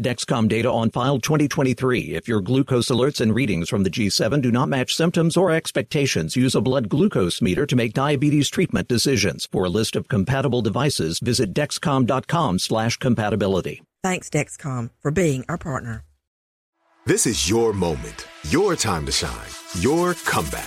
Dexcom data on file 2023. If your glucose alerts and readings from the G7 do not match symptoms or expectations, use a blood glucose meter to make diabetes treatment decisions. For a list of compatible devices, visit Dexcom.com/compatibility. Thanks, Dexcom, for being our partner. This is your moment, your time to shine, your comeback.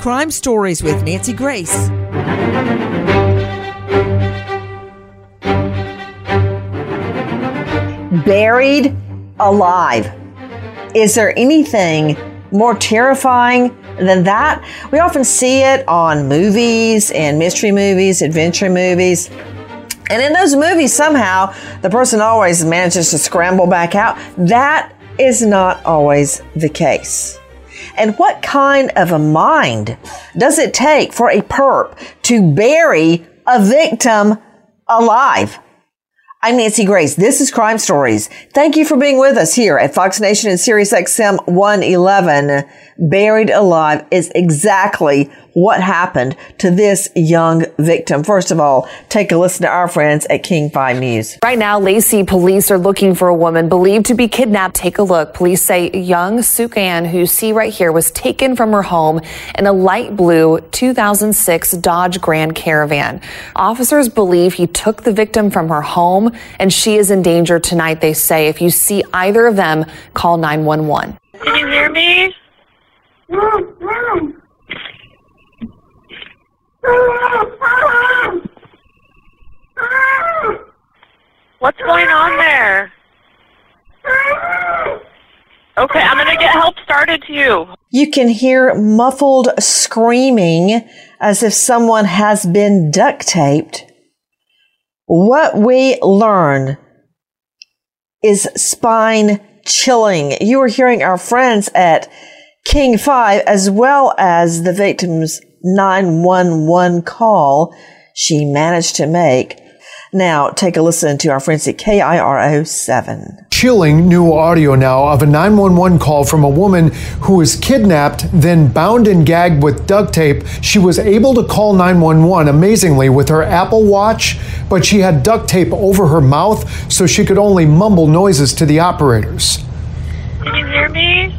Crime Stories with Nancy Grace. Buried alive. Is there anything more terrifying than that? We often see it on movies and mystery movies, adventure movies. And in those movies, somehow, the person always manages to scramble back out. That is not always the case. And what kind of a mind does it take for a perp to bury a victim alive? I'm Nancy Grace. This is Crime Stories. Thank you for being with us here at Fox Nation and Sirius XM 111. Buried alive is exactly what happened to this young victim. First of all, take a listen to our friends at King 5 News. Right now, Lacey police are looking for a woman believed to be kidnapped. Take a look. Police say Young Suk Ahn, who you see right here, was taken from her home in a light blue 2006 Dodge Grand Caravan. Officers believe he took the victim from her home, and she is in danger tonight, they say. If you see either of them, call 911. Can you hear me? No. What's going on there? Okay, I'm going to get help started to you. You can hear muffled screaming as if someone has been duct taped. What we learn is spine-chilling. You are hearing our friends at King 5 as well as the victim's 911 call she managed to make. Now, take a listen to our friends at KIRO7. Chilling new audio now of a 911 call from a woman who was kidnapped, then bound and gagged with duct tape. She was able to call 911, amazingly, with her Apple Watch, but she had duct tape over her mouth, so she could only mumble noises to the operators. Can you hear me?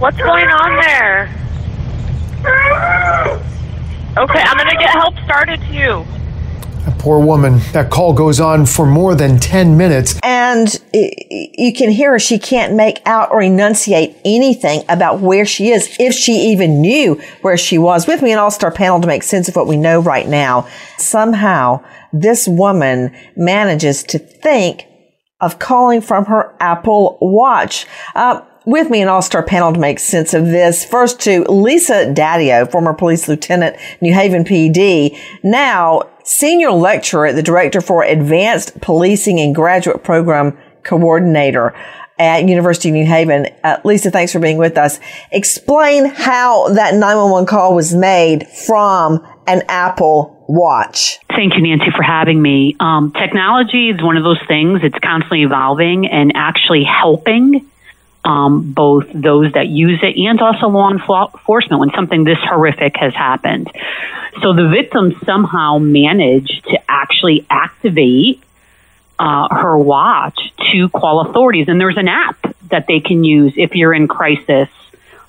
What's going on there? Okay, I'm going to get help started to you. A poor woman. That call goes on for more than 10 minutes. And you can hear her. She can't make out or enunciate anything about where she is, if she even knew where she was. With me, an all-star panel to make sense of what we know right now. Somehow, this woman manages to think of calling from her Apple Watch. With me, an all-star panel to make sense of this. First to Lisa Daddio, former police lieutenant, New Haven PD, now senior lecturer at the Director for Advanced Policing and Graduate Program Coordinator at University of New Haven. Lisa, thanks for being with us. Explain how that 911 call was made from an Apple Watch. Thank you, Nancy, for having me. Technology is one of those things. It's constantly evolving and actually helping both those that use it and also law enforcement when something this horrific has happened. So the victim somehow managed to actually activate her watch to call authorities. And there's an app that they can use if you're in crisis.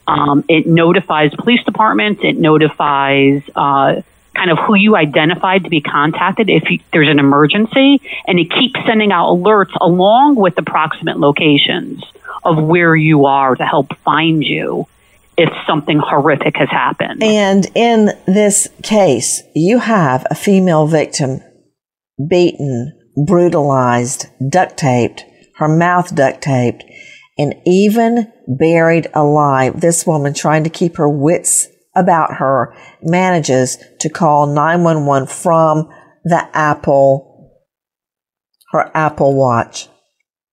It notifies police departments. It notifies kind of who you identified to be contacted if there's an emergency. And it keeps sending out alerts along with the proximate locations of where you are to help find you if something horrific has happened. And in this case, you have a female victim beaten, brutalized, duct-taped, her mouth duct-taped, and even buried alive. This woman, trying to keep her wits about her, manages to call 911 from her Apple Watch.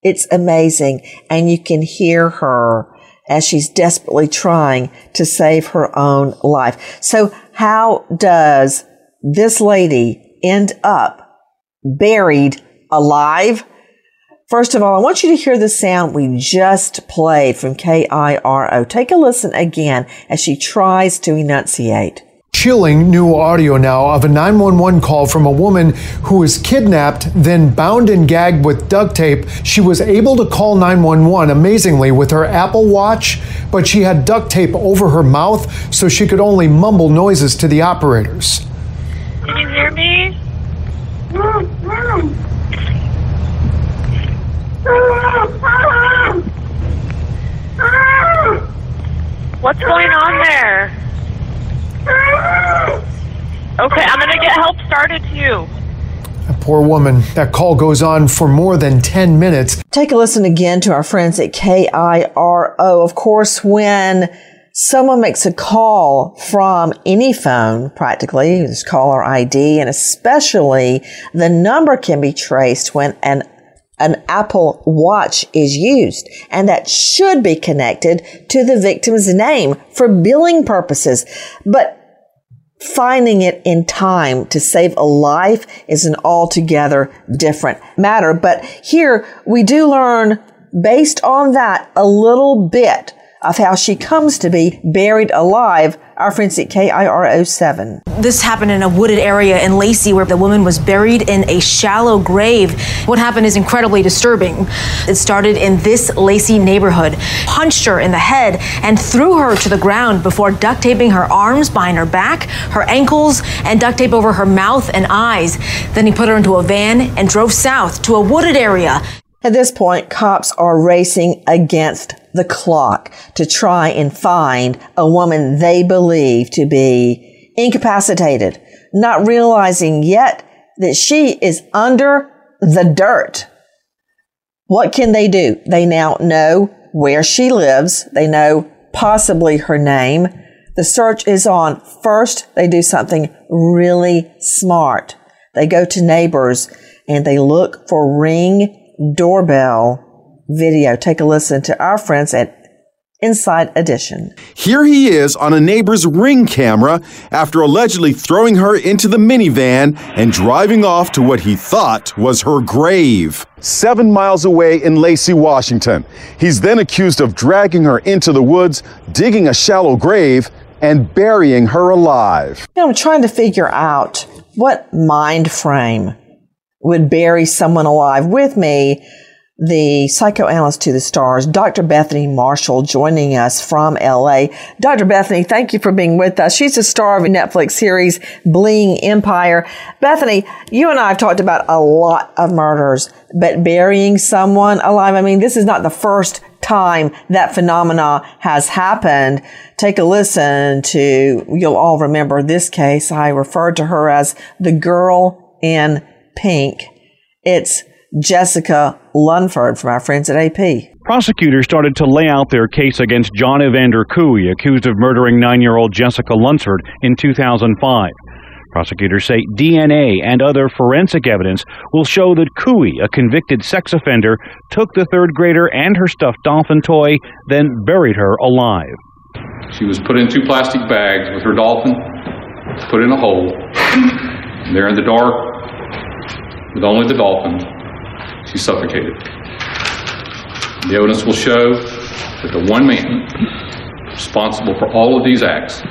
It's amazing. And you can hear her as she's desperately trying to save her own life. So how does this lady end up buried alive? First of all, I want you to hear the sound we just played from KIRO. Take a listen again as she tries to enunciate. Chilling new audio now of a 911 call from a woman who was kidnapped, then bound and gagged with duct tape. She was able to call 911, amazingly, with her Apple Watch, but she had duct tape over her mouth, so she could only mumble noises to the operators. Did you hear me? What's going on there? Okay, I'm going to get help started to you. A poor woman. That call goes on for more than 10 minutes. Take a listen again to our friends at KIRO. Of course, when someone makes a call from any phone, practically, there's caller ID, and especially the number can be traced when an Apple Watch is used, and that should be connected to the victim's name for billing purposes. But finding it in time to save a life is an altogether different matter. But here we do learn, based on that, a little bit of how she comes to be buried alive. Our friends at KIRO7. This happened in a wooded area in Lacey where the woman was buried in a shallow grave. What happened is incredibly disturbing. It started in this Lacey neighborhood, punched her in the head and threw her to the ground before duct taping her arms behind her back, her ankles, and duct tape over her mouth and eyes. Then he put her into a van and drove south to a wooded area. At this point, cops are racing against the clock to try and find a woman they believe to be incapacitated, not realizing yet that she is under the dirt. What can they do? They now know where she lives. They know possibly her name. The search is on. First, they do something really smart. They go to neighbors and they look for Ring doorbell video. Take a listen to our friends at Inside Edition. Here he is on a neighbor's Ring camera after allegedly throwing her into the minivan and driving off to what he thought was her grave. 7 miles away in Lacey, Washington. He's then accused of dragging her into the woods, digging a shallow grave, and burying her alive. You know, I'm trying to figure out what mind frame would bury someone alive. With me, the psychoanalyst to the stars, Dr. Bethany Marshall, joining us from LA. Dr. Bethany, thank you for being with us. She's the star of a Netflix series, Bling Empire. Bethany, you and I have talked about a lot of murders, but burying someone alive, I mean, this is not the first time that phenomena has happened. Take a listen to, you'll all remember this case. I referred to her as the girl in pink. It's Jessica Lunsford from our friends at AP. Prosecutors started to lay out their case against John Evander Couey, accused of murdering 9-year-old Jessica Lunsford in 2005. Prosecutors say DNA and other forensic evidence will show that Couey, a convicted sex offender, took the third grader and her stuffed dolphin toy, then buried her alive. She was put in two plastic bags with her dolphin, put in a hole. There in the dark, with only the dolphin, she suffocated. The evidence will show that the one man responsible for all of these acts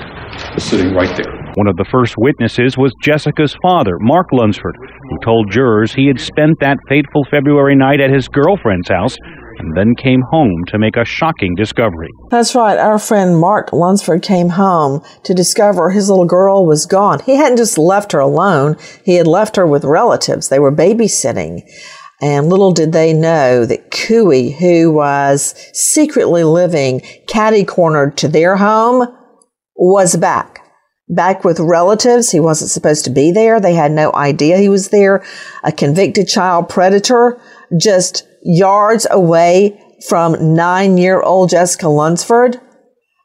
is sitting right there. One of the first witnesses was Jessica's father, Mark Lunsford, who told jurors he had spent that fateful February night at his girlfriend's house and then came home to make a shocking discovery. That's right. Our friend Mark Lunsford came home to discover his little girl was gone. He hadn't just left her alone. He had left her with relatives. They were babysitting. And little did they know that Couey, who was secretly living catty-cornered to their home, was back with relatives. He wasn't supposed to be there. They had no idea he was there. A convicted child predator just yards away from 9-year-old Jessica Lunsford.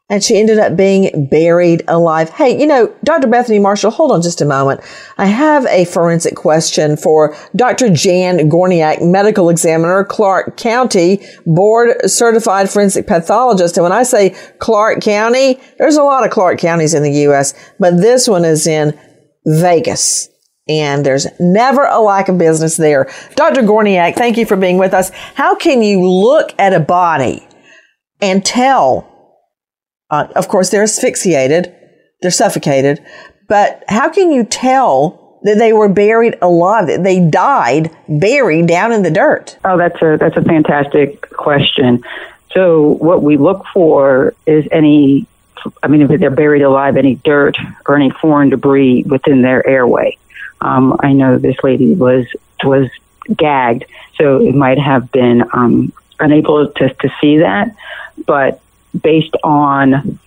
And she ended up being buried alive. Hey, you know, Dr. Bethany Marshall, hold on just a moment. I have a forensic question for Dr. Jan Gorniak, medical examiner, Clark County, board-certified forensic pathologist. And when I say Clark County, there's a lot of Clark counties in the U.S., but this one is in Vegas. And there's never a lack of business there. Dr. Gorniak, thank you for being with us. How can you look at a body and tell? Of course, they're asphyxiated, they're suffocated, but how can you tell that they were buried alive, that they died buried down in the dirt? Oh, that's a fantastic question. So what we look for is if they're buried alive, any dirt or any foreign debris within their airway. I know this lady was gagged, so it might have been unable to see that, but based on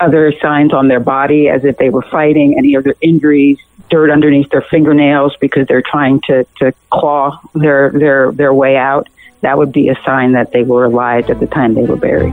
other signs on their body, as if they were fighting, any other injuries, dirt underneath their fingernails because they're trying to claw their way out, that would be a sign that they were alive at the time they were buried.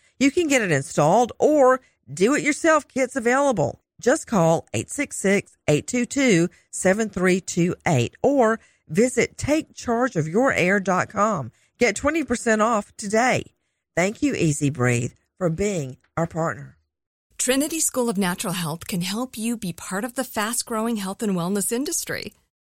You can get it installed or do-it-yourself kits available. Just call 866-822-7328 or visit TakeChargeOfYourAir.com. Get 20% off today. Thank you, Easy Breathe, for being our partner. Trinity School of Natural Health can help you be part of the fast-growing health and wellness industry.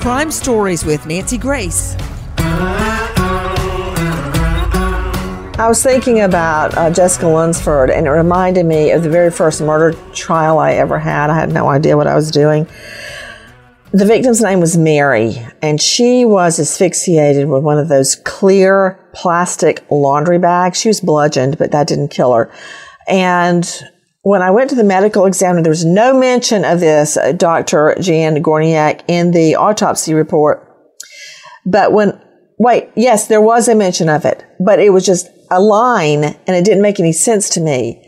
Crime Stories with Nancy Grace. I was thinking about Jessica Lunsford, and it reminded me of the very first murder trial I ever had. I had no idea what I was doing. The victim's name was Mary, and she was asphyxiated with one of those clear plastic laundry bags. She was bludgeoned, but that didn't kill her. And when I went to the medical examiner, there was no mention of this, Dr. Jan Gorniak, in the autopsy report. But yes, there was a mention of it, but it was just a line and it didn't make any sense to me.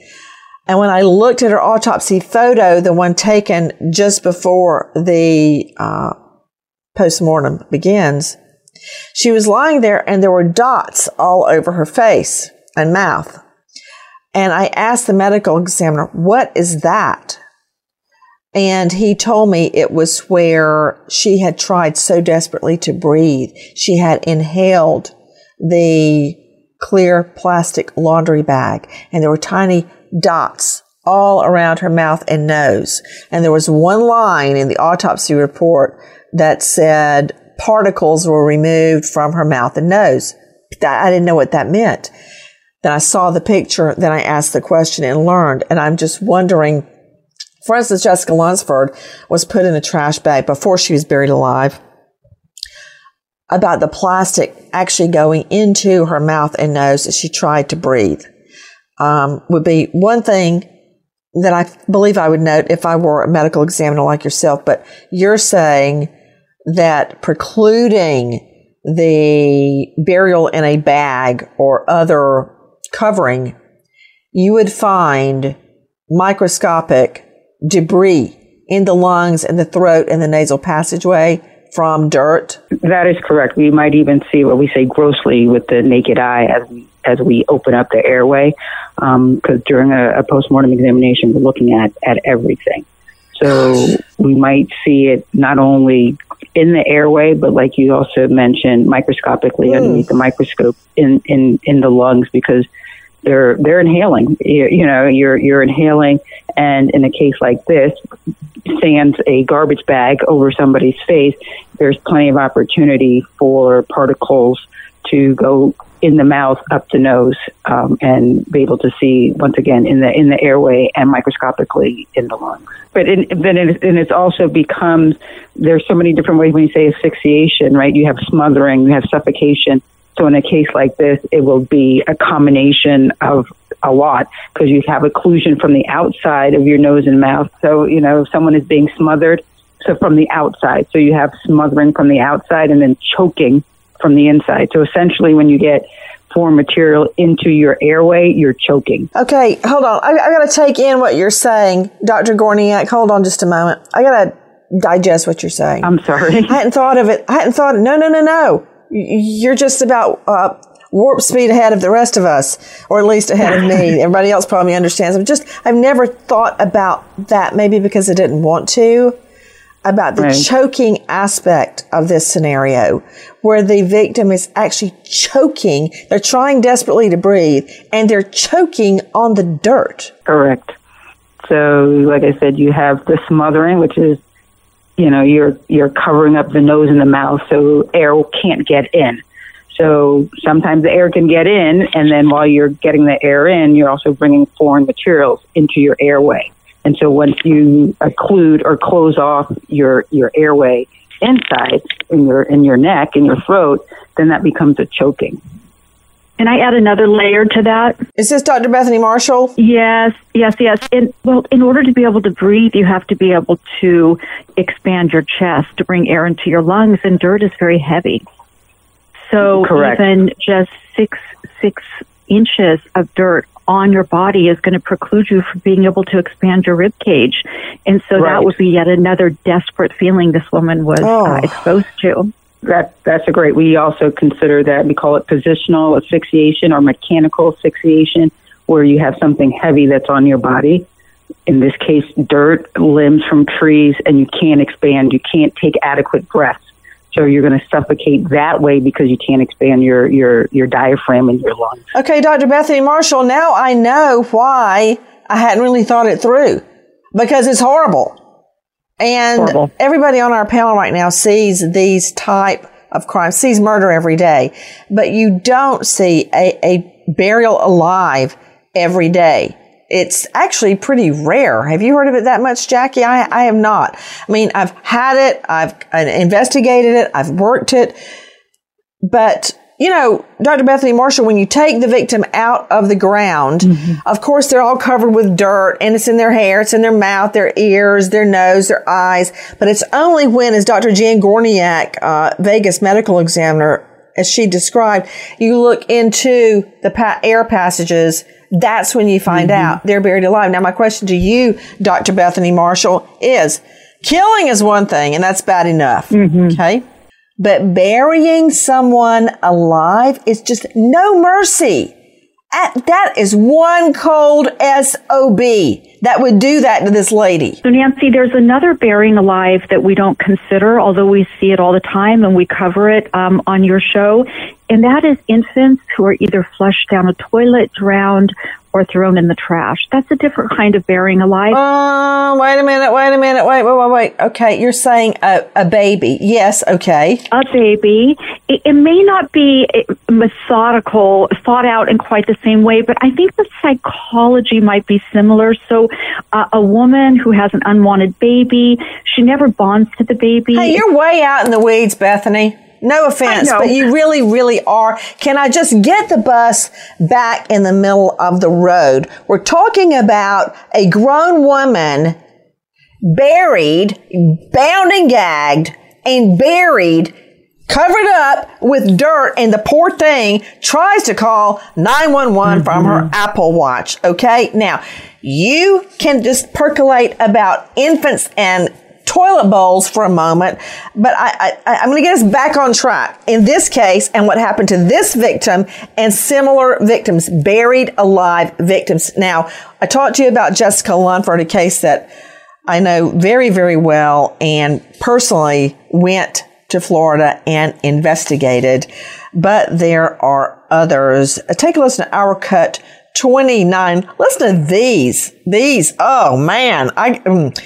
And when I looked at her autopsy photo, the one taken just before the postmortem begins, she was lying there and there were dots all over her face and mouth. And I asked the medical examiner, what is that? And he told me it was where she had tried so desperately to breathe. She had inhaled the clear plastic laundry bag, and there were tiny dots all around her mouth and nose. And there was one line in the autopsy report that said particles were removed from her mouth and nose. I didn't know what that meant. Then I saw the picture, then I asked the question and learned. And I'm just wondering, for instance, Jessica Lunsford was put in a trash bag before she was buried alive, about the plastic actually going into her mouth and nose as she tried to breathe. Would be one thing that I believe I would note if I were a medical examiner like yourself, but you're saying that precluding the burial in a bag or other covering, you would find microscopic debris in the lungs and the throat and the nasal passageway from dirt. That is correct. We might even see what we say grossly with the naked eye as we open up the airway, because during a postmortem examination, we're looking at everything. So we might see it not only in the airway, but like you also mentioned, microscopically underneath the microscope in the lungs, because they're inhaling. You're inhaling, and in a case like this, sands a garbage bag over somebody's face, there's plenty of opportunity for particles to go in the mouth, up the nose, and be able to see once again in the airway and microscopically in the lungs. But it's also becomes, there's so many different ways when you say asphyxiation, right? You have smothering, you have suffocation. So in a case like this, it will be a combination of a lot, because you have occlusion from the outside of your nose and mouth. So, someone is being smothered, so from the outside. So you have smothering from the outside and then choking from the inside. So essentially, when you get foreign material into your airway, you're choking. Okay, hold on. I got to take in what you're saying, Dr. Gorniak. Hold on just a moment. I got to digest what you're saying. I'm sorry. I hadn't thought of it. No. You're just about warp speed ahead of the rest of us, or at least ahead of me. Everybody else probably understands. I've never thought about that, maybe because I didn't want to, about the choking aspect of this scenario, where the victim is actually choking. They're trying desperately to breathe, and they're choking on the dirt. Correct. So, like I said, you have the smothering, which is, you're covering up the nose and the mouth, so air can't get in. So sometimes the air can get in, and then while you're getting the air in, you're also bringing foreign materials into your airway. And so once you occlude or close off your airway inside in your neck and your throat, then that becomes a choking. Can I add another layer to that? Is this Dr. Bethany Marshall? Yes. In order to be able to breathe, you have to be able to expand your chest to bring air into your lungs, and dirt is very heavy. So Correct. Even just six inches of dirt on your body is going to preclude you from being able to expand your rib cage. And so that would be yet another desperate feeling this woman was exposed to. That's a great. We also consider that, we call it positional asphyxiation or mechanical asphyxiation, where you have something heavy that's on your body. In this case, dirt, limbs from trees, and you can't expand. You can't take adequate breaths. So you're going to suffocate that way because you can't expand your diaphragm and your lungs. Okay, Dr. Bethany Marshall, now I know why I hadn't really thought it through, because it's horrible. And everybody on our panel right now sees these type of crimes, sees murder every day, but you don't see a burial alive every day. It's actually pretty rare. Have you heard of it that much, Jackie? I have not. I mean, I've had it. I've investigated it. I've worked it. But, you know, Dr. Bethany Marshall, when you take the victim out of the ground, of course, they're all covered with dirt, and it's in their hair, it's in their mouth, their ears, their nose, their eyes. But it's only when, as Dr. Jan Gorniak, Vegas medical examiner, as she described, you look into the air passages, that's when you find out they're buried alive. Now, my question to you, Dr. Bethany Marshall, is killing is one thing, and that's bad enough, okay? But burying someone alive is just no mercy. That is one cold SOB that would do that to this lady. So, Nancy, there's another burying alive that we don't consider, although we see it all the time and we cover it on your show, and that is infants who are either flushed down a toilet, drowned, or thrown in the trash. That's a different kind of burying alive. Wait a minute. Okay, you're saying a baby. Yes, okay. A baby. It may not be methodical, thought out in quite the same way, but I think the psychology might be similar. So a woman who has an unwanted baby, she never bonds to the baby. Hey, you're way out in the weeds, Bethany. No offense, but you really, really are. Can I just get the bus back in the middle of the road? We're talking about a grown woman buried, bound and gagged, and buried, covered up with dirt, and the poor thing tries to call 911 from her Apple Watch. Okay? Now, you can just percolate about infants and toilet bowls for a moment, but I'm going to get us back on track in this case and what happened to this victim and similar victims, buried alive victims. Now, I talked to you about Jessica Lunsford, a case that I know very, very well and personally went to Florida and investigated, but there are others. Take a listen to our cut 29. Listen to these. Oh man.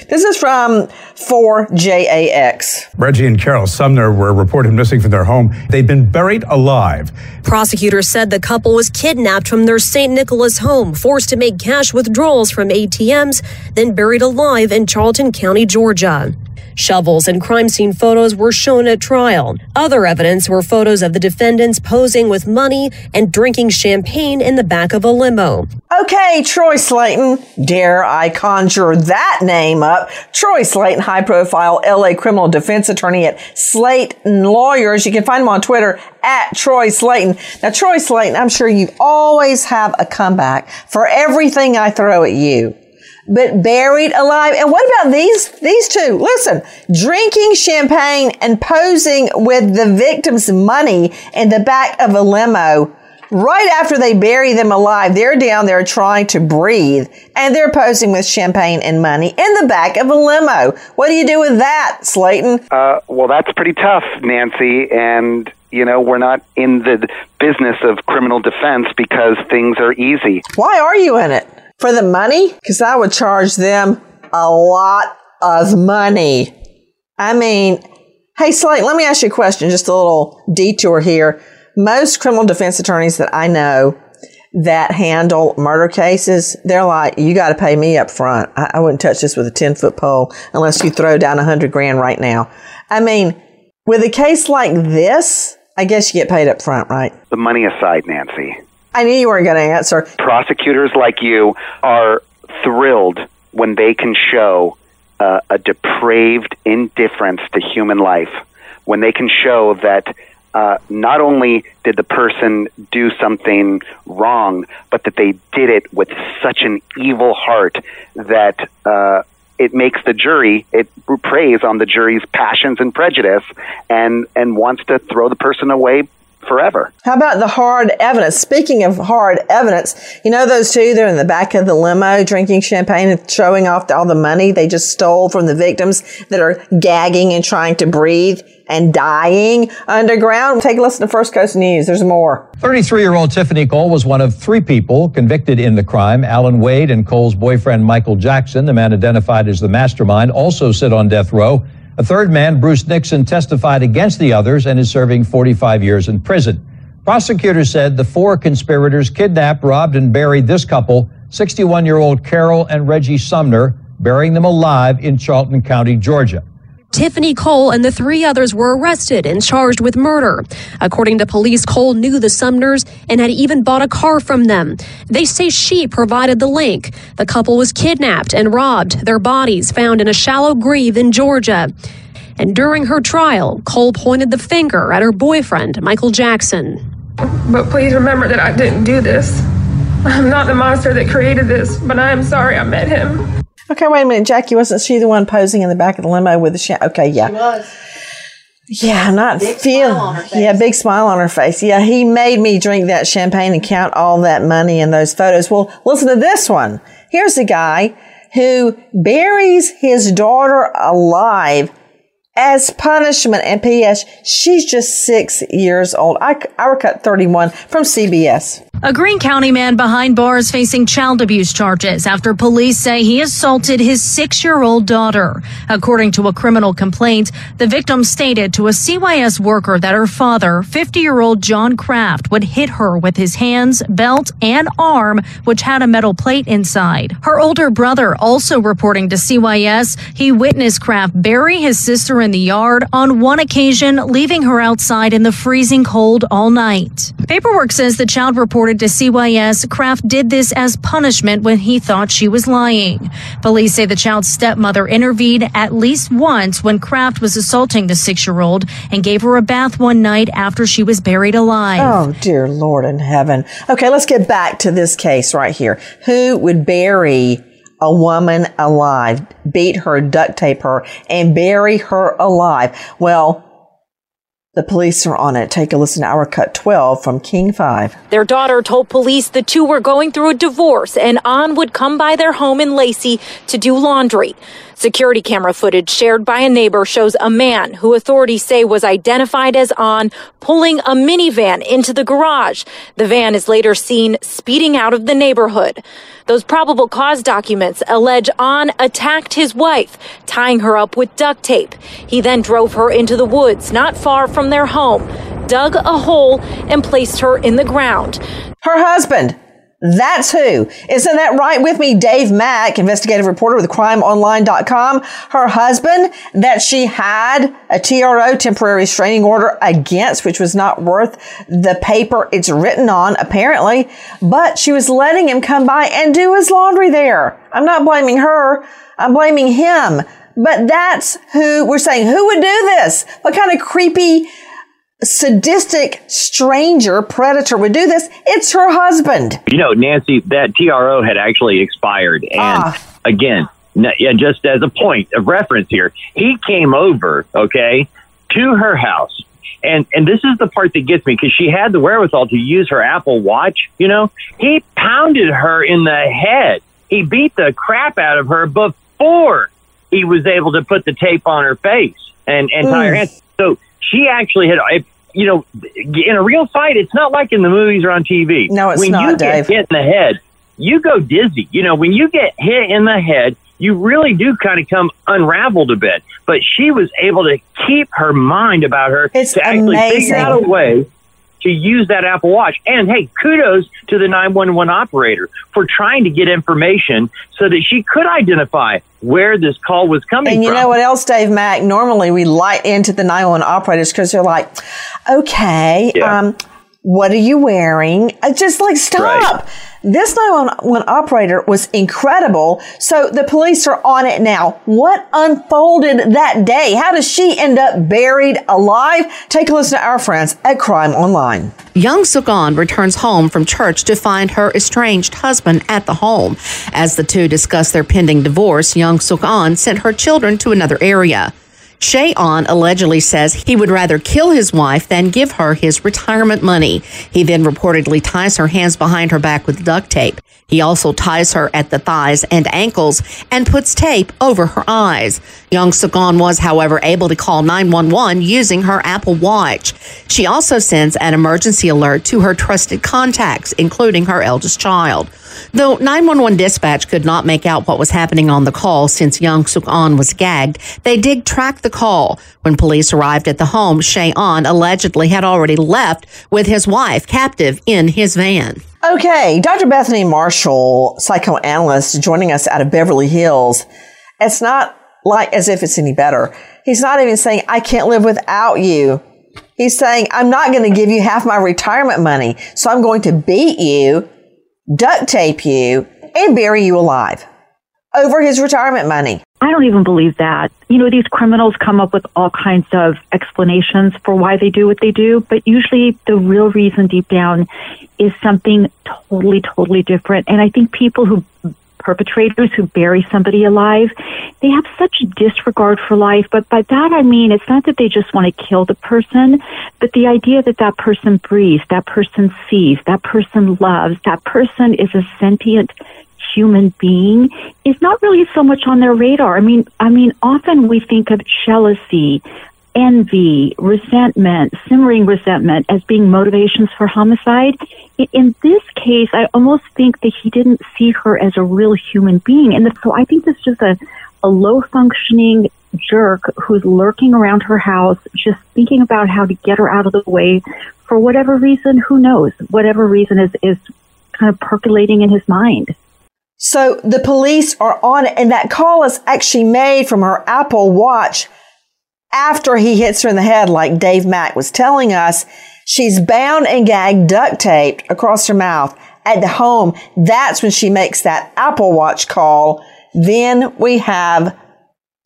This is from 4JAX. Reggie and Carol Sumner were reported missing from their home. They've been buried alive. Prosecutors said the couple was kidnapped from their St. Nicholas home, forced to make cash withdrawals from ATMs, then buried alive in Charlton County, Georgia. Shovels and crime scene photos were shown at trial. Other evidence were photos of the defendants posing with money and drinking champagne in the back of a limo. Okay, Troy Slayton, dare I conjure that name up? Troy Slayton, high-profile LA criminal defense attorney at Slayton Lawyers. You can find him on Twitter at Troy Slayton. Now, Troy Slayton, I'm sure you always have a comeback for everything I throw at you. But buried alive. And what about these two? Listen, drinking champagne and posing with the victim's money in the back of a limo. Right after they bury them alive, they're down there trying to breathe, and they're posing with champagne and money in the back of a limo. What do you do with that, Slayton? Well, that's pretty tough, Nancy, and you know, we're not in the business of criminal defense because things are easy. Why are you in it? For the money? Because I would charge them a lot of money. I mean, hey, Slate, let me ask you a question, just a little detour here. Most criminal defense attorneys that I know that handle murder cases, they're like, you got to pay me up front. I wouldn't touch this with a 10-foot pole unless you throw down $100,000 right now. I mean, with a case like this, I guess you get paid up front, right? The money aside, Nancy, I knew you weren't going to answer. Prosecutors like you are thrilled when they can show a depraved indifference to human life, when they can show that not only did the person do something wrong, but that they did it with such an evil heart that it makes the jury, it preys on the jury's passions and prejudice and wants to throw the person away forever. How about the hard evidence? Speaking of hard evidence, you know those two, they're in the back of the limo drinking champagne and showing off all the money they just stole from the victims that are gagging and trying to breathe and dying underground. Take a listen to First Coast News. There's more. 33-year-old Tiffany Cole was one of three people convicted in the crime. Alan Wade and Cole's boyfriend, Michael Jackson, the man identified as the mastermind, also sit on death row. A third man, Bruce Nixon, testified against the others and is serving 45 years in prison. Prosecutors said the four conspirators kidnapped, robbed, and buried this couple, 61-year-old Carol and Reggie Sumner, burying them alive in Charlton County, Georgia. Tiffany Cole and the three others were arrested and charged with murder. According to police, Cole knew the Sumners and had even bought a car from them. They say she provided the link. The couple was kidnapped and robbed, their bodies found in a shallow grave in Georgia. And during her trial, Cole pointed the finger at her boyfriend, Michael Jackson. But please remember that I didn't do this. I'm not the monster that created this, but I am sorry I met him. Okay, wait a minute, Jackie, wasn't she the one posing in the back of the limo with the okay, yeah. She was. Yeah, I'm not feeling. Yeah, big smile on her face. Yeah, he made me drink that champagne and count all that money in those photos. Well, listen to this one. Here's a guy who buries his daughter alive as punishment. And P.S., she's just 6 years old. Our Cut 31 from CBS. A Greene County man behind bars facing child abuse charges after police say he assaulted his 6-year-old daughter. According to a criminal complaint, the victim stated to a CYS worker that her father, 50-year-old John Kraft, would hit her with his hands, belt, and arm, which had a metal plate inside. Her older brother also reporting to CYS, he witnessed Kraft bury his sister in the yard on one occasion, leaving her outside in the freezing cold all night. Paperwork says the child reported to CYS, Kraft did this as punishment when he thought she was lying. Police say the child's stepmother intervened at least once when Kraft was assaulting the 6-year-old and gave her a bath one night after she was buried alive. Oh, dear Lord in heaven. Okay, let's get back to this case right here. Who would bury a woman alive, beat her, duct tape her, and bury her alive? Well, the police are on it. Take a listen to Our Cut 12 from King 5. Their daughter told police the two were going through a divorce and Ahn would come by their home in Lacey to do laundry. Security camera footage shared by a neighbor shows a man who authorities say was identified as Ahn pulling a minivan into the garage. The van is later seen speeding out of the neighborhood. Those probable cause documents allege Ahn attacked his wife, tying her up with duct tape. He then drove her into the woods not far from their home, dug a hole, and placed her in the ground. Her husband. That's who. Isn't that right? With me, Dave Mack, investigative reporter with CrimeOnline.com. Her husband that she had a TRO, temporary restraining order, against, which was not worth the paper it's written on, apparently. But she was letting him come by and do his laundry there. I'm not blaming her. I'm blaming him. But that's who we're saying. Who would do this? What kind of creepy, sadistic stranger predator would do this? It's her husband. You know, Nancy, that TRO had actually expired. And again, just as a point of reference here, he came over, okay, to her house. And this is the part that gets me, because she had the wherewithal to use her Apple Watch. You know, he pounded her in the head. He beat the crap out of her before he was able to put the tape on her face and tie her hands. So she actually had, you know, in a real fight, it's not like in the movies or on TV. No, it's not, Dave. When you get hit in the head, you go dizzy. You know, when you get hit in the head, you really do kind of come unraveled a bit. But she was able to keep her mind about her to actually figure out a way to use that Apple Watch. And, hey, kudos to the 911 operator for trying to get information so that she could identify where this call was coming from. And you know what else, Dave Mack? Normally we light into the 911 operators because they're like, okay, What are you wearing? It's just like, stop. Right. This 911 operator was incredible. So the police are on it now. What unfolded that day? How does she end up buried alive? Take a listen to our friends at Crime Online. Young Suk Ahn returns home from church to find her estranged husband at the home. As the two discuss their pending divorce, Young Suk Ahn sent her children to another area. Shea Ahn allegedly says he would rather kill his wife than give her his retirement money. He then reportedly ties her hands behind her back with duct tape. He also ties her at the thighs and ankles and puts tape over her eyes. Young Suk Ahn was, however, able to call 911 using her Apple Watch. She also sends an emergency alert to her trusted contacts, including her eldest child. Though 911 dispatch could not make out what was happening on the call since Young Suk Ahn was gagged, they did track the call. When police arrived at the home, Shea Ahn allegedly had already left with his wife captive in his van. Okay, Dr. Bethany Marshall, psychoanalyst, joining us out of Beverly Hills. It's not like as if it's any better. He's not even saying, I can't live without you. He's saying, I'm not going to give you half my retirement money, so I'm going to beat you, duct tape you, and bury you alive over his retirement money. I don't even believe that. You know, these criminals come up with all kinds of explanations for why they do what they do, but usually the real reason deep down is something totally, totally different. And I think perpetrators who bury somebody alive, they have such disregard for life. But by that, I mean, it's not that they just want to kill the person, but the idea that that person breathes, that person sees, that person loves, that person is a sentient human being is not really so much on their radar. I mean, often we think of jealousy, envy, resentment, simmering resentment as being motivations for homicide. In this case, I almost think that he didn't see her as a real human being. And so I think this is just a low-functioning jerk who's lurking around her house, just thinking about how to get her out of the way for whatever reason, who knows, whatever reason is kind of percolating in his mind. So the police are on it, and that call is actually made from her Apple Watch after he hits her in the head, like Dave Mack was telling us. She's bound and gagged, duct taped across her mouth at the home. That's when she makes that Apple Watch call. Then we have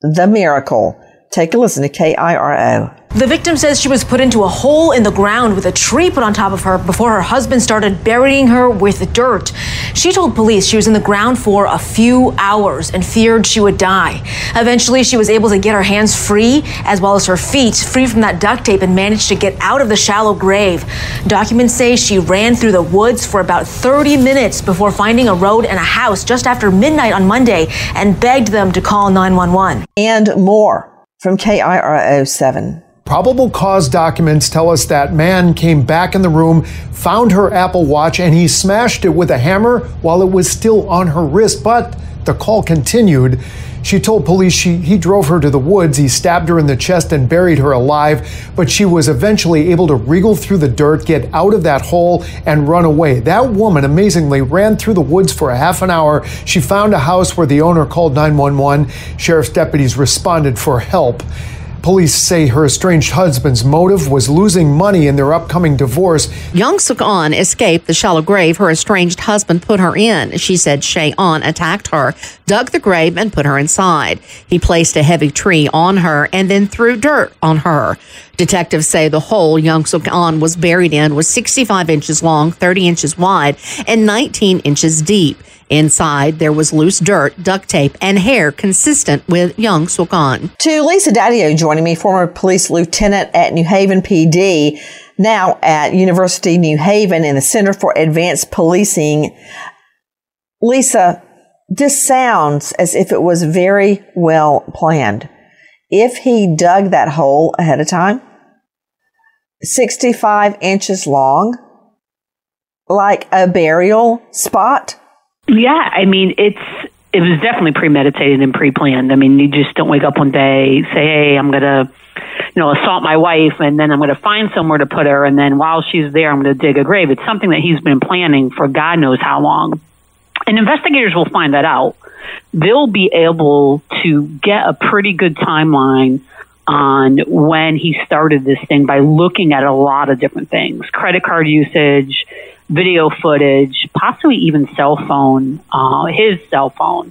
the miracle. Take a listen to KIRO. The victim says she was put into a hole in the ground with a tree put on top of her before her husband started burying her with dirt. She told police she was in the ground for a few hours and feared she would die. Eventually, she was able to get her hands free as well as her feet free from that duct tape and managed to get out of the shallow grave. Documents say she ran through the woods for about 30 minutes before finding a road and a house just after midnight on Monday and begged them to call 911. And more from KIRO7. Probable cause documents tell us that man came back in the room, found her Apple Watch, and he smashed it with a hammer while it was still on her wrist. But the call continued. She told police he drove her to the woods, he stabbed her in the chest and buried her alive, but she was eventually able to wriggle through the dirt, get out of that hole, and run away. That woman, amazingly, ran through the woods for a half an hour. She found a house where the owner called 911. Sheriff's deputies responded for help. Police say her estranged husband's motive was losing money in their upcoming divorce. Young Suk Ahn escaped the shallow grave her estranged husband put her in. She said Shea Ahn attacked her, dug the grave, and put her inside. He placed a heavy tree on her and then threw dirt on her. Detectives say the hole Young Suk Ahn was buried in was 65 inches long, 30 inches wide, and 19 inches deep. Inside, there was loose dirt, duct tape, and hair consistent with Young Suk Ahn. To Lisa Daddio joining me, former police lieutenant at New Haven PD, now at University New Haven in the Center for Advanced Policing. Lisa, this sounds as if it was very well planned. If he dug that hole ahead of time, 65 inches long, like a burial spot. Yeah, I mean, it was definitely premeditated and pre-planned. I mean, you just don't wake up one day, say, hey, I'm going to, assault my wife, and then I'm going to find somewhere to put her, and then while she's there, I'm going to dig a grave. It's something that he's been planning for God knows how long. And investigators will find that out. They'll be able to get a pretty good timeline on when he started this thing by looking at a lot of different things: credit card usage, video footage, possibly even cell phone, his cell phone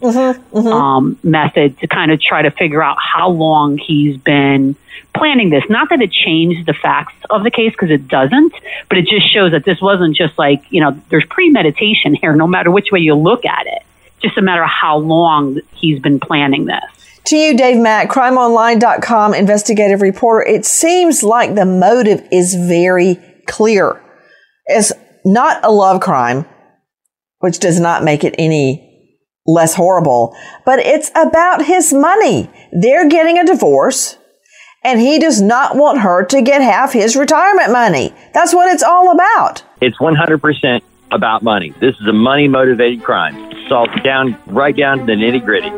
method, to kind of try to figure out how long he's been planning this. Not that it changed the facts of the case, because it doesn't, but it just shows that this wasn't just like, you know, there's premeditation here, no matter which way you look at it. Just a matter of how long he's been planning this. To you, Dave Mack, CrimeOnline.com investigative reporter. It seems like the motive is very clear. It's not a love crime, which does not make it any less horrible, but it's about his money. They're getting a divorce, and he does not want her to get half his retirement money. That's what it's all about. It's 100% about money. This is a money-motivated crime. Solved down, right down to the nitty-gritty.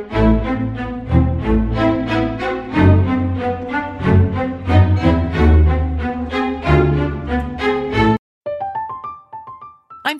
I'm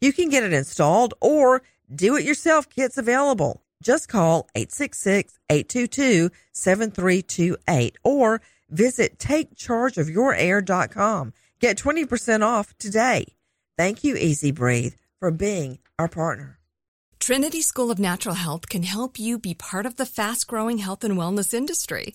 You can get it installed or do-it-yourself kits available. Just call 866-822-7328 or visit TakeChargeOfYourAir.com. Get 20% off today. Thank you, Easy Breathe, for being our partner. Trinity School of Natural Health can help you be part of the fast-growing health and wellness industry.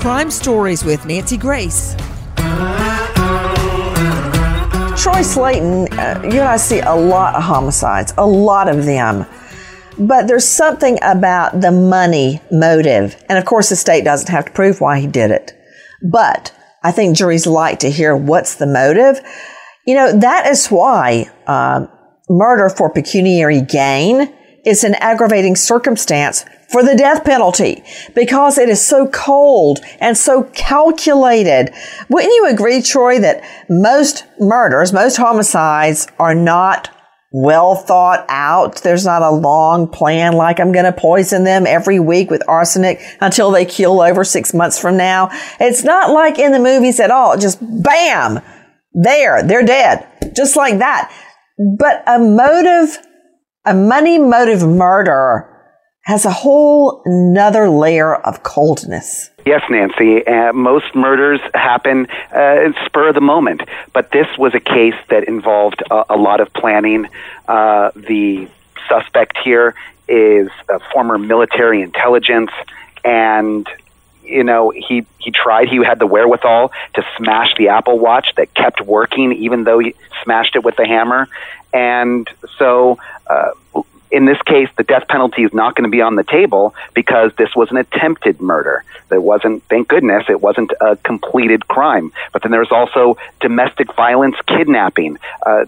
Crime Stories with Nancy Grace. Troy Slayton, you know, I see a lot of homicides, a lot of them. But there's something about the money motive. And of course, the state doesn't have to prove why he did it. But I think juries like to hear what's the motive. You know, that is why murder for pecuniary gain is an aggravating circumstance for the death penalty, because it is so cold and so calculated. Wouldn't you agree, Troy, that most murders, most homicides are not well thought out? There's not a long plan, like I'm going to poison them every week with arsenic until they keel over 6 months from now. It's not like in the movies at all. Just bam, there, they're dead. Just like that. But a motive, a money motive murder has a whole nother layer of coldness. Yes, Nancy. Most murders happen spur of the moment. But this was a case that involved a lot of planning. The suspect here is a former military intelligence, and you know, he tried. He had the wherewithal to smash the Apple Watch that kept working even though he smashed it with the hammer. And so in this case, the death penalty is not going to be on the table because this was an attempted murder. There wasn't, thank goodness, it wasn't a completed crime. But then there's also domestic violence kidnapping,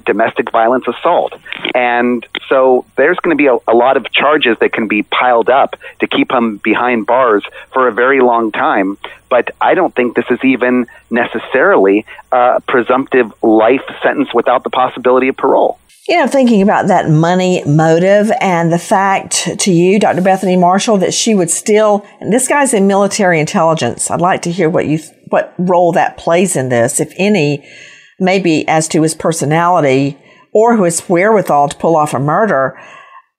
domestic violence assault. And so there's going to be a lot of charges that can be piled up to keep him behind bars for a very long time. But I don't think this is even necessarily a presumptive life sentence without the possibility of parole. You know, thinking about that money motive and the fact to you, Dr. Bethany Marshall, that she would still, and this guy's in military intelligence. I'd like to hear what role that plays in this, if any, maybe as to his personality or his wherewithal to pull off a murder,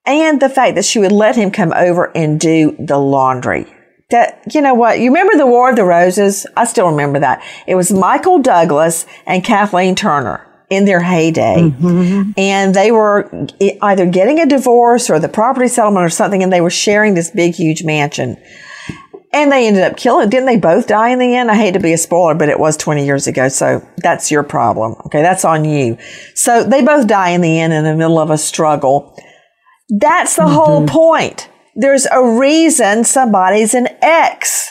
and the fact that she would let him come over and do the laundry. That, you know what? You remember the War of the Roses? I still remember that. It was Michael Douglas and Kathleen Turner in their heyday. Mm-hmm. And they were either getting a divorce or the property settlement or something, and they were sharing this big, huge mansion. And they ended up killing. Didn't they both die in the end? I hate to be a spoiler, but it was 20 years ago, so that's your problem. Okay, that's on you. So they both die in the end in the middle of a struggle. That's the mm-hmm. whole point. There's a reason somebody's an ex.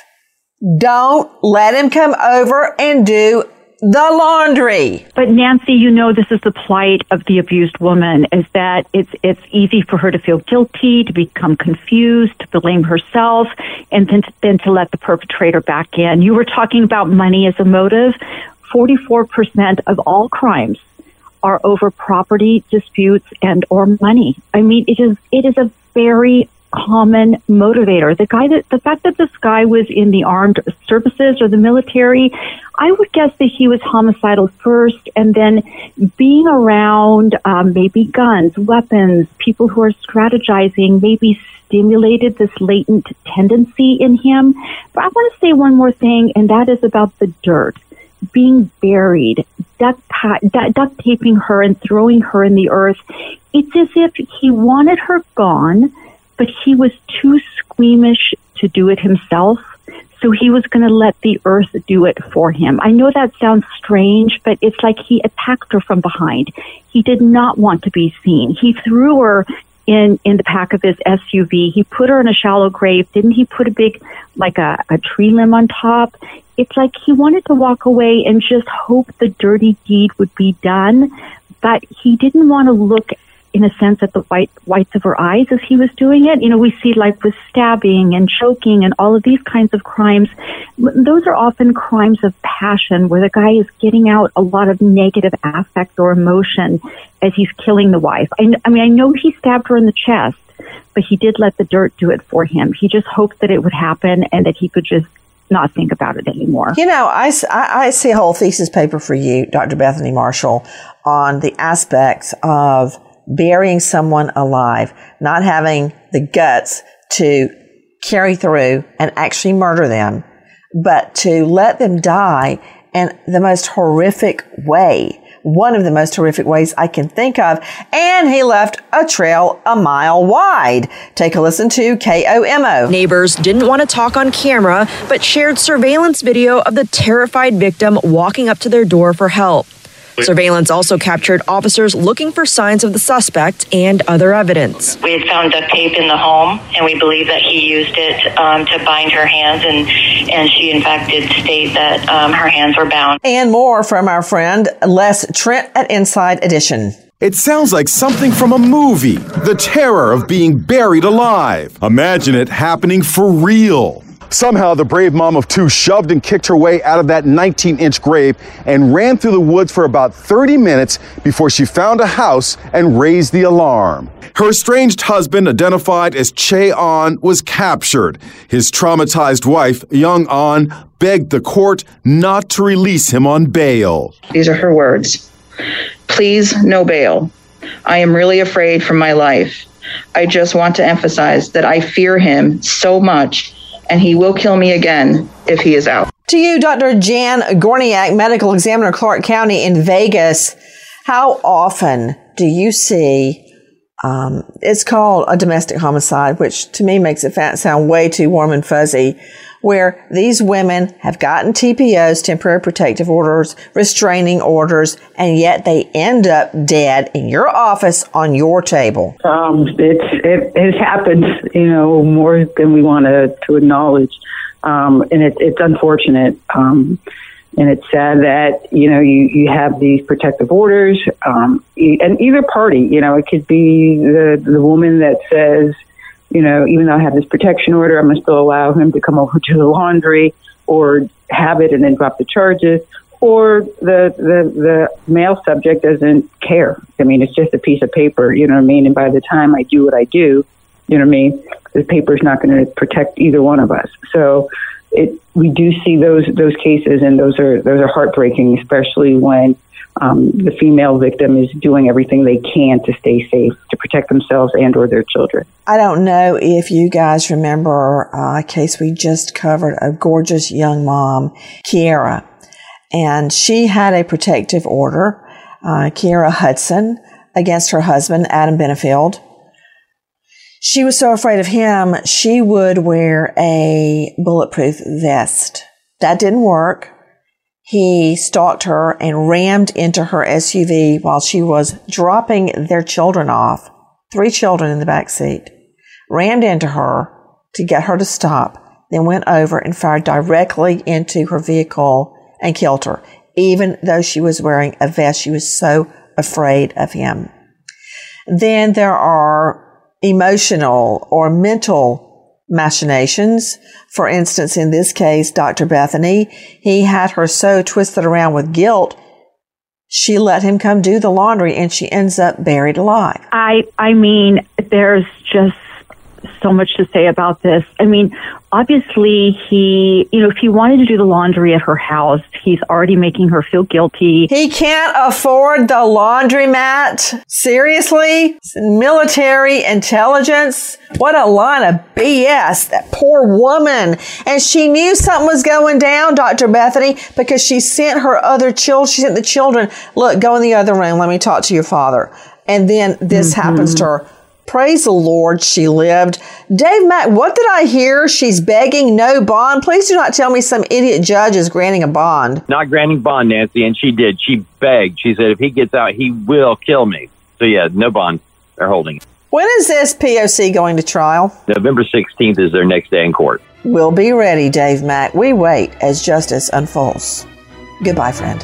Don't let him come over and do the laundry. But Nancy, you know, this is the plight of the abused woman, is that it's easy for her to feel guilty, to become confused, to blame herself, and then to let the perpetrator back in. You were talking about money as a motive. 44% of all crimes are over property disputes and or money. I mean, it is a very common motivator. The fact that this guy was in the armed services or the military, I would guess that he was homicidal first, and then being around maybe guns, weapons, people who are strategizing, maybe stimulated this latent tendency in him. But I want to say one more thing, and that is about the dirt. Being buried, duct taping her and throwing her in the earth. It's as if he wanted her gone, but he was too squeamish to do it himself, so he was going to let the earth do it for him. I know that sounds strange, but it's like he attacked her from behind. He did not want to be seen. He threw her in the back of his SUV. He put her in a shallow grave. Didn't he put a big, like a tree limb on top? It's like he wanted to walk away and just hope the dirty deed would be done, but he didn't want to look in a sense at the whites of her eyes as he was doing it. You know, we see like with stabbing and choking and all of these kinds of crimes, those are often crimes of passion where the guy is getting out a lot of negative affect or emotion as he's killing the wife. I mean, I know he stabbed her in the chest, but he did let the dirt do it for him. He just hoped that it would happen and that he could just not think about it anymore. You know, I see a whole thesis paper for you, Dr. Bethany Marshall, on the aspects of burying someone alive, not having the guts to carry through and actually murder them, but to let them die in the most horrific way, one of the most horrific ways I can think of. And he left a trail a mile wide. Take a listen to KOMO. Neighbors didn't want to talk on camera, but shared surveillance video of the terrified victim walking up to their door for help. Surveillance also captured officers looking for signs of the suspect and other evidence. We had found duct tape in the home, and we believe that he used it to bind her hands, and she, in fact, did state that her hands were bound. And more from our friend Les Trent at Inside Edition. It sounds like something from a movie, the terror of being buried alive. Imagine it happening for real. Somehow, the brave mom of two shoved and kicked her way out of that 19-inch grave and ran through the woods for about 30 minutes before she found a house and raised the alarm. Her estranged husband, identified as Shea Ahn, was captured. His traumatized wife, Young Ahn, begged the court not to release him on bail. These are her words. "Please, no bail. I am really afraid for my life. I just want to emphasize that I fear him so much, and he will kill me again if he is out." To you, Dr. Jan Gorniak, Medical Examiner, Clark County in Vegas. How often do you see, it's called a domestic homicide, which to me makes it sound way too warm and fuzzy, where these women have gotten TPOs, temporary protective orders, restraining orders, and yet they end up dead in your office on your table? It happens, more than we want to acknowledge. And it's unfortunate. And it's sad that, you have these protective orders, and either party, it could be the woman that says, even though I have this protection order, I'm going to still allow him to come over to the laundry or have it and then drop the charges. Or the male subject doesn't care. I mean, it's just a piece of paper, And by the time I do what I do, the paper's not going to protect either one of us. So we do see those cases, and those are heartbreaking, especially when the female victim is doing everything they can to stay safe, to protect themselves and or their children. I don't know if you guys remember a case we just covered, a gorgeous young mom, Kiara, and she had a protective order, Kiara Hudson, against her husband, Adam Benefield. She was so afraid of him, she would wear a bulletproof vest. That didn't work. He stalked her and rammed into her SUV while she was dropping their children off, 3 children in the back seat, rammed into her to get her to stop, then went over and fired directly into her vehicle and killed her, even though she was wearing a vest. She was so afraid of him. Then there are emotional or mental machinations. For instance, in this case, Dr. Bethany, he had her so twisted around with guilt, she let him come do the laundry, and she ends up buried alive. I mean, there's just so much to say about this. I mean, obviously, he, if he wanted to do the laundry at her house, he's already making her feel guilty. He can't afford the laundromat. Seriously? Military intelligence? What a line of BS. That poor woman. And she knew something was going down, Dr. Bethany, because she sent her other children. She sent the children, look, go in the other room. Let me talk to your father. And then this happens to her. Praise the Lord, she lived. Dave Mack, what did I hear? She's begging no bond. Please do not tell me some idiot judge is granting a bond. Not granting bond, Nancy, and she did. She begged. She said, if he gets out, he will kill me. So, yeah, no bond. They're holding it. When is this POC going to trial? November 16th is their next day in court. We'll be ready, Dave Mack. We wait as justice unfolds. Goodbye, friend.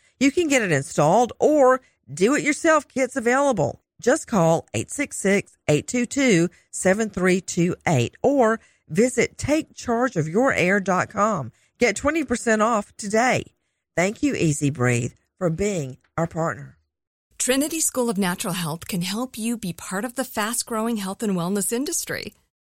You can get it installed or do-it-yourself kits available. Just call 866-822-7328 or visit TakeChargeOfYourAir.com. Get 20% off today. Thank you, Easy Breathe, for being our partner. Trinity School of Natural Health can help you be part of the fast-growing health and wellness industry.